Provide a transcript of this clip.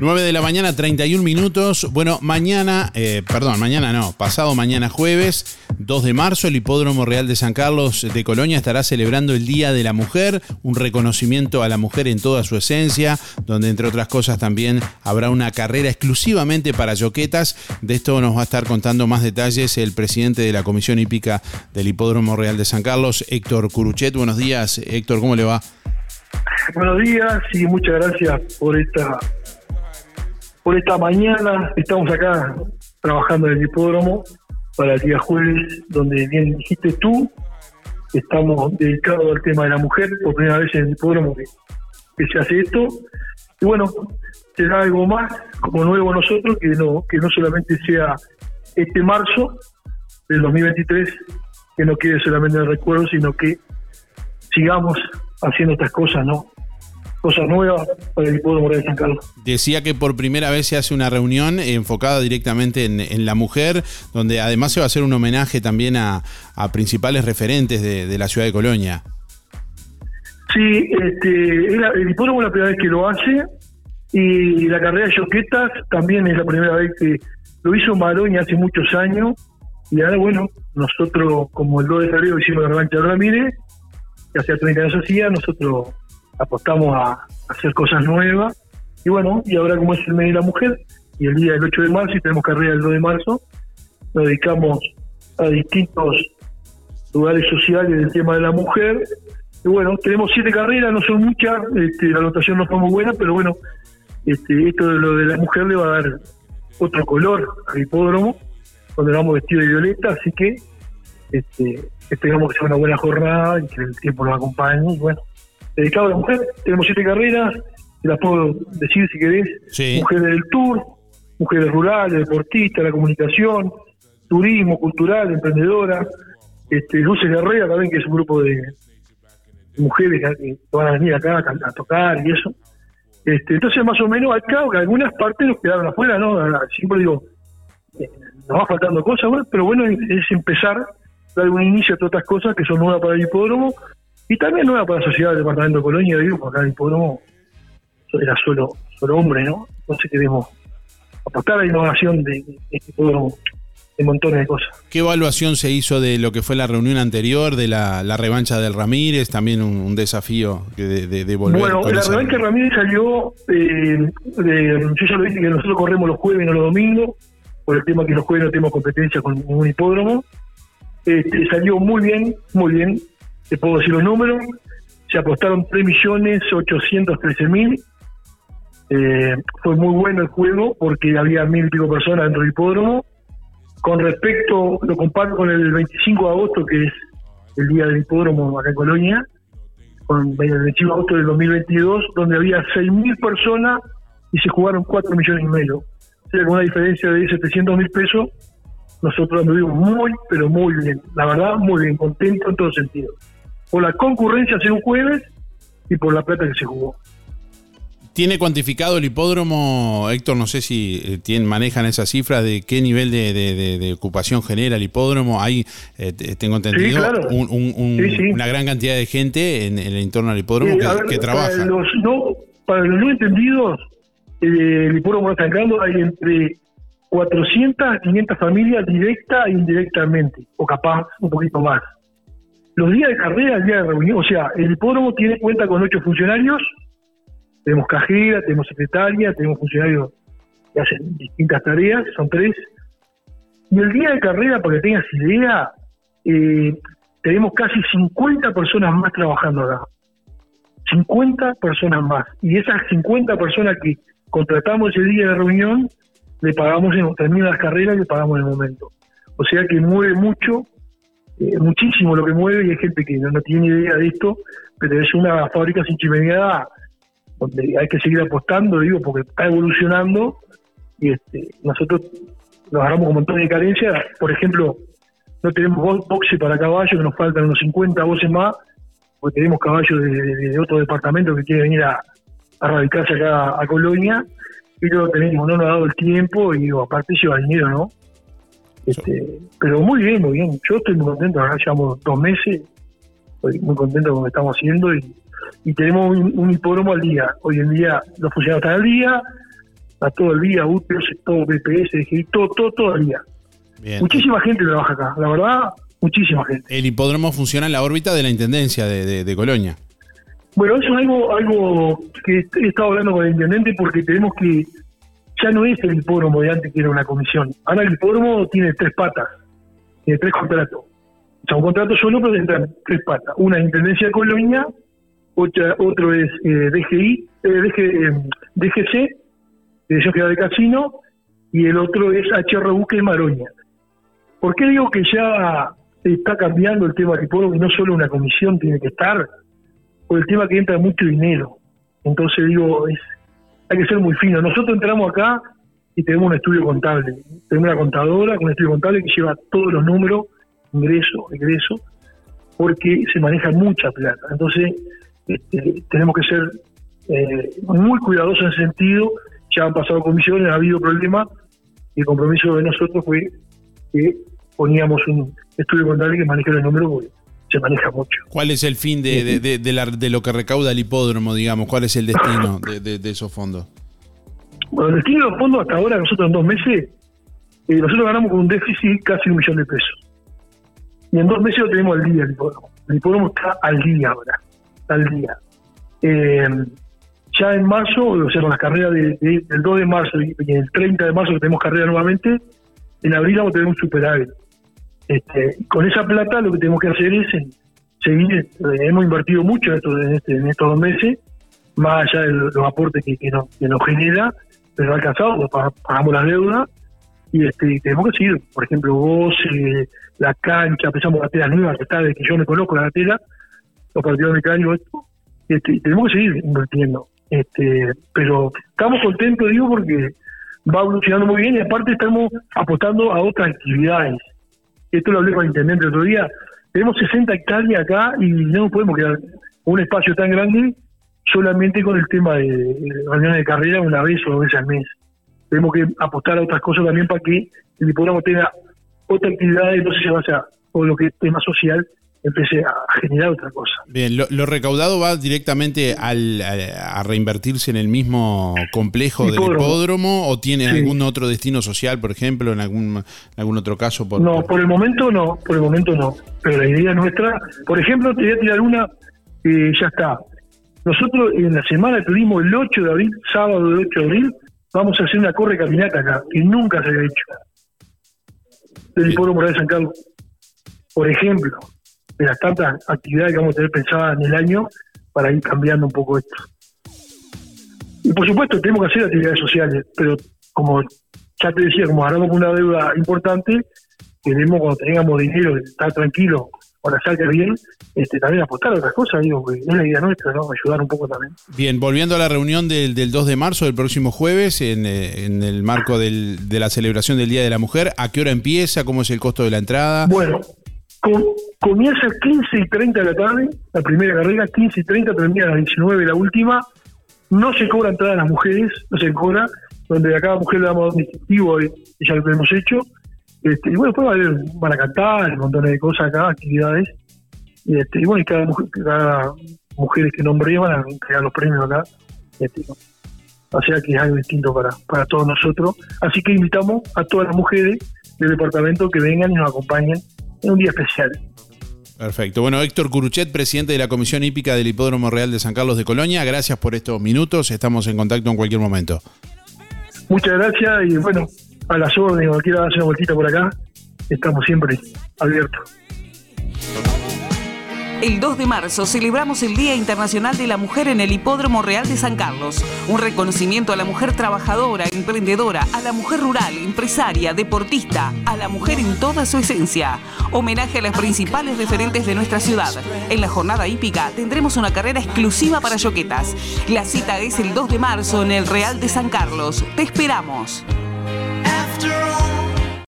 9 de la mañana, 31 minutos. Bueno, pasado mañana jueves, 2 de marzo, el Hipódromo Real de San Carlos de Colonia estará celebrando el Día de la Mujer, un reconocimiento a la mujer en toda su esencia, donde entre otras cosas también habrá una carrera exclusivamente para yoquetas. De esto nos va a estar contando más detalles el presidente de la Comisión Hípica del Hipódromo Real de San Carlos, Héctor Curuchet. Buenos días, Héctor, ¿cómo le va? Buenos días y muchas gracias por esta mañana. Estamos acá trabajando en el hipódromo para el día jueves, donde bien dijiste tú, estamos dedicados al tema de la mujer, por primera vez en el hipódromo que se hace esto. Y bueno, será algo más como nuevo a nosotros, que no solamente sea este marzo del 2023, que no quede solamente el recuerdo, sino que sigamos haciendo estas cosas, ¿no? Cosas nuevas para el Hipódromo de San Carlos. Decía que por primera vez se hace una reunión enfocada directamente en la mujer, donde además se va a hacer un homenaje también a principales referentes de la ciudad de Colonia. Sí, el Hipódromo es la primera vez que lo hace, y la carrera de yoquetas también es la primera vez que lo hizo Maroña hace muchos años, y ahora, bueno, nosotros, como el 2 de febrero hicimos la revancha de Ramírez, que hace 30 años hacía, nosotros apostamos a hacer cosas nuevas, y bueno, y ahora como es el mes de la mujer, y el día del 8 de marzo, y tenemos carrera el 2 de marzo, nos dedicamos a distintos lugares sociales del tema de la mujer, y bueno, tenemos 7 carreras, no son muchas, la anotación no fue muy buena, pero bueno, esto de lo de la mujer le va a dar otro color al hipódromo, donde vamos vestidos de violeta, así que esperamos que sea una buena jornada y que el tiempo nos acompañe, y bueno, dedicado a la mujer, tenemos 7 carreras, te las puedo decir si querés, sí. Mujeres del Tour, mujeres rurales, deportistas, la comunicación, turismo, cultural, emprendedora, Luces Guerrera también, que es un grupo de mujeres que van a venir acá a tocar y eso, entonces más o menos acá algunas partes nos quedaron afuera, ¿no? Siempre digo, nos va faltando cosas, ¿no? Pero bueno, es empezar, dar un inicio a todas estas cosas que son nuevas para el hipódromo, y también nueva para la sociedad del departamento de Colonia, digo, porque acá el hipódromo era solo hombre, ¿no? Entonces queremos aportar a la innovación de este hipódromo en montones de cosas. ¿Qué evaluación se hizo de lo que fue la reunión anterior, de la revancha del Ramírez, también un desafío de volver? Bueno, la revancha del Ramírez salió, yo ya lo dije, que nosotros corremos los jueves y no los domingos, por el tema que los jueves no tenemos competencia con un hipódromo, salió muy bien, muy bien. Te puedo decir los números, se apostaron 3.813.000, fue muy bueno el juego porque había 1.000 y pico personas dentro del hipódromo. Con respecto, lo comparo con el 25 de agosto, que es el día del hipódromo acá en Colonia, con el 25 de agosto del 2022, donde había 6.000 personas y se jugaron 4.5 millones. O sea, con una diferencia de 700.000 pesos, nosotros anduvimos muy, pero muy bien, la verdad, muy bien, contento en todo sentido. Por la concurrencia hacer un jueves y por la plata que se jugó. ¿Tiene cuantificado el hipódromo, Héctor? No sé si manejan esas cifras de qué nivel de ocupación genera el hipódromo. Hay, tengo entendido, sí, claro. Una gran cantidad de gente en el entorno del hipódromo que trabaja. Para los no entendidos, el hipódromo está sacando hay entre 400 a 500 familias directa e indirectamente, o capaz un poquito más. Los días de carrera, el día de reunión, o sea, el hipódromo cuenta con 8 funcionarios, tenemos cajera, tenemos secretaria, tenemos funcionarios que hacen distintas tareas, son 3, y el día de carrera, para que tengas idea, tenemos casi 50 personas más trabajando acá, 50 personas más, y esas 50 personas que contratamos el día de reunión, le pagamos, termina las carreras y le pagamos en el momento, o sea que mueve mucho, muchísimo lo que mueve, y hay gente que no tiene idea de esto, pero es una fábrica sin chimeneada donde hay que seguir apostando, digo, porque está evolucionando, y nosotros nos agarramos con un montón de carencias. Por ejemplo, no tenemos boxe para caballos, que nos faltan unos 50 boxes más, porque tenemos caballos de otro departamento que quiere venir a radicarse acá a Colonia, y lo tenemos, no nos ha dado el tiempo, y digo, aparte lleva dinero, ¿no? Pero muy bien, yo estoy muy contento, ahora llevamos 2 meses, estoy muy contento con lo que estamos haciendo, y tenemos un hipódromo al día. Hoy en día los funcionarios están al día, está todo el día, UTS, todo BPS, DGI, todo el día. Bien. Muchísima gente trabaja acá, la verdad, muchísima gente. El hipódromo funciona en la órbita de la Intendencia de Colonia. Bueno, eso es algo que he estado hablando con el intendente, porque tenemos que, ya no es el hipódromo de antes que era una comisión, ahora el hipódromo tiene tres patas, tiene tres contratos, o sea, un contrato solo, pero tendrán tres patas, una Intendencia de Colonia, otro es DGC, Dirección General de Casino, y el otro es HRU, que es Maroña. ¿Por qué digo que ya está cambiando el tema del hipódromo y no solo una comisión tiene que estar? Por el tema que entra mucho dinero. Entonces digo, hay que ser muy fino. Nosotros entramos acá y tenemos un estudio contable. Tenemos una contadora con un estudio contable que lleva todos los números, ingreso, porque se maneja mucha plata. Entonces tenemos que ser muy cuidadosos en ese sentido. Ya han pasado comisiones, ha habido problemas, y el compromiso de nosotros fue que poníamos un estudio contable que maneja los números, porque se maneja mucho. ¿Cuál es el fin de lo que recauda el hipódromo, digamos? ¿Cuál es el destino de esos fondos? Bueno, el destino de los fondos hasta ahora, nosotros en 2 meses, nosotros ganamos con un déficit casi $1 millón. Y en 2 meses lo tenemos al día, el hipódromo. El hipódromo está al día ahora, ya en marzo, o sea, con las carreras del 2 de marzo y el 30 de marzo que tenemos carrera nuevamente, en abril vamos a tener un superávit. Con esa plata lo que tenemos que hacer es seguir, hemos invertido mucho en estos 2 meses, más allá de los aportes que nos genera, pero alcanzado, pagamos las deudas, y tenemos que seguir, por ejemplo, la cancha, empezamos la tela nueva, que está desde que yo me conozco la tela, los partidos mecánicos, tenemos que seguir invirtiendo. Pero estamos contentos, digo, porque va evolucionando muy bien, y aparte estamos apostando a otras actividades. Esto lo hablé con el intendente el otro día. Tenemos 60 hectáreas acá y no podemos quedar un espacio tan grande solamente con el tema de reuniones de carrera una vez o 2 veces al mes. Tenemos que apostar a otras cosas también para que el hipódromo tenga otra actividad, entonces se vaya o lo que es tema social, empecé a generar otra cosa. Bien, lo recaudado va directamente a reinvertirse en el mismo complejo del hipódromo, o tiene algún otro destino social, por ejemplo, en algún otro caso. Por el momento no. Pero la idea nuestra, por ejemplo, te voy a tirar una, ya está. Nosotros en la semana de turismo, el 8 de abril, sábado del 8 de abril, vamos a hacer una corre caminata acá, que nunca se había hecho. Del Hipódromo Real de San Carlos, por ejemplo. De las tantas actividades que vamos a tener pensadas en el año para ir cambiando un poco esto. Y por supuesto tenemos que hacer actividades sociales, pero como ya te decía, como agarramos una deuda importante, queremos cuando tengamos dinero, estar tranquilo, para salir bien, también apostar a otras cosas, digo, que es la idea nuestra, ¿no? Ayudar un poco también. Bien, volviendo a la reunión del 2 de marzo, del próximo jueves, en el marco de la celebración del Día de la Mujer, ¿a qué hora empieza? ¿Cómo es el costo de la entrada? Bueno, comienza a 15:30 de la tarde, la primera carrera, 15:30, termina a las 19 la última. No se cobra entrada a las mujeres, no se cobra, donde a cada mujer le damos un distintivo, ya lo hemos hecho. Y bueno, después van a cantar, un montón de cosas acá, actividades. Y bueno, y cada mujer que nombré van a entregar los premios acá. O sea que es algo distinto para todos nosotros. Así que invitamos a todas las mujeres del departamento que vengan y nos acompañen. Es un día especial. Perfecto. Bueno, Héctor Curuchet, presidente de la Comisión Hípica del Hipódromo Real de San Carlos de Colonia, gracias por estos minutos. Estamos en contacto en cualquier momento. Muchas gracias y bueno, a las órdenes, cualquiera hace una vueltita por acá, estamos siempre abiertos. El 2 de marzo celebramos el Día Internacional de la Mujer en el Hipódromo Real de San Carlos. Un reconocimiento a la mujer trabajadora, emprendedora, a la mujer rural, empresaria, deportista, a la mujer en toda su esencia. Homenaje a las principales referentes de nuestra ciudad. En la jornada hípica tendremos una carrera exclusiva para yoquetas. La cita es el 2 de marzo en el Real de San Carlos. ¡Te esperamos!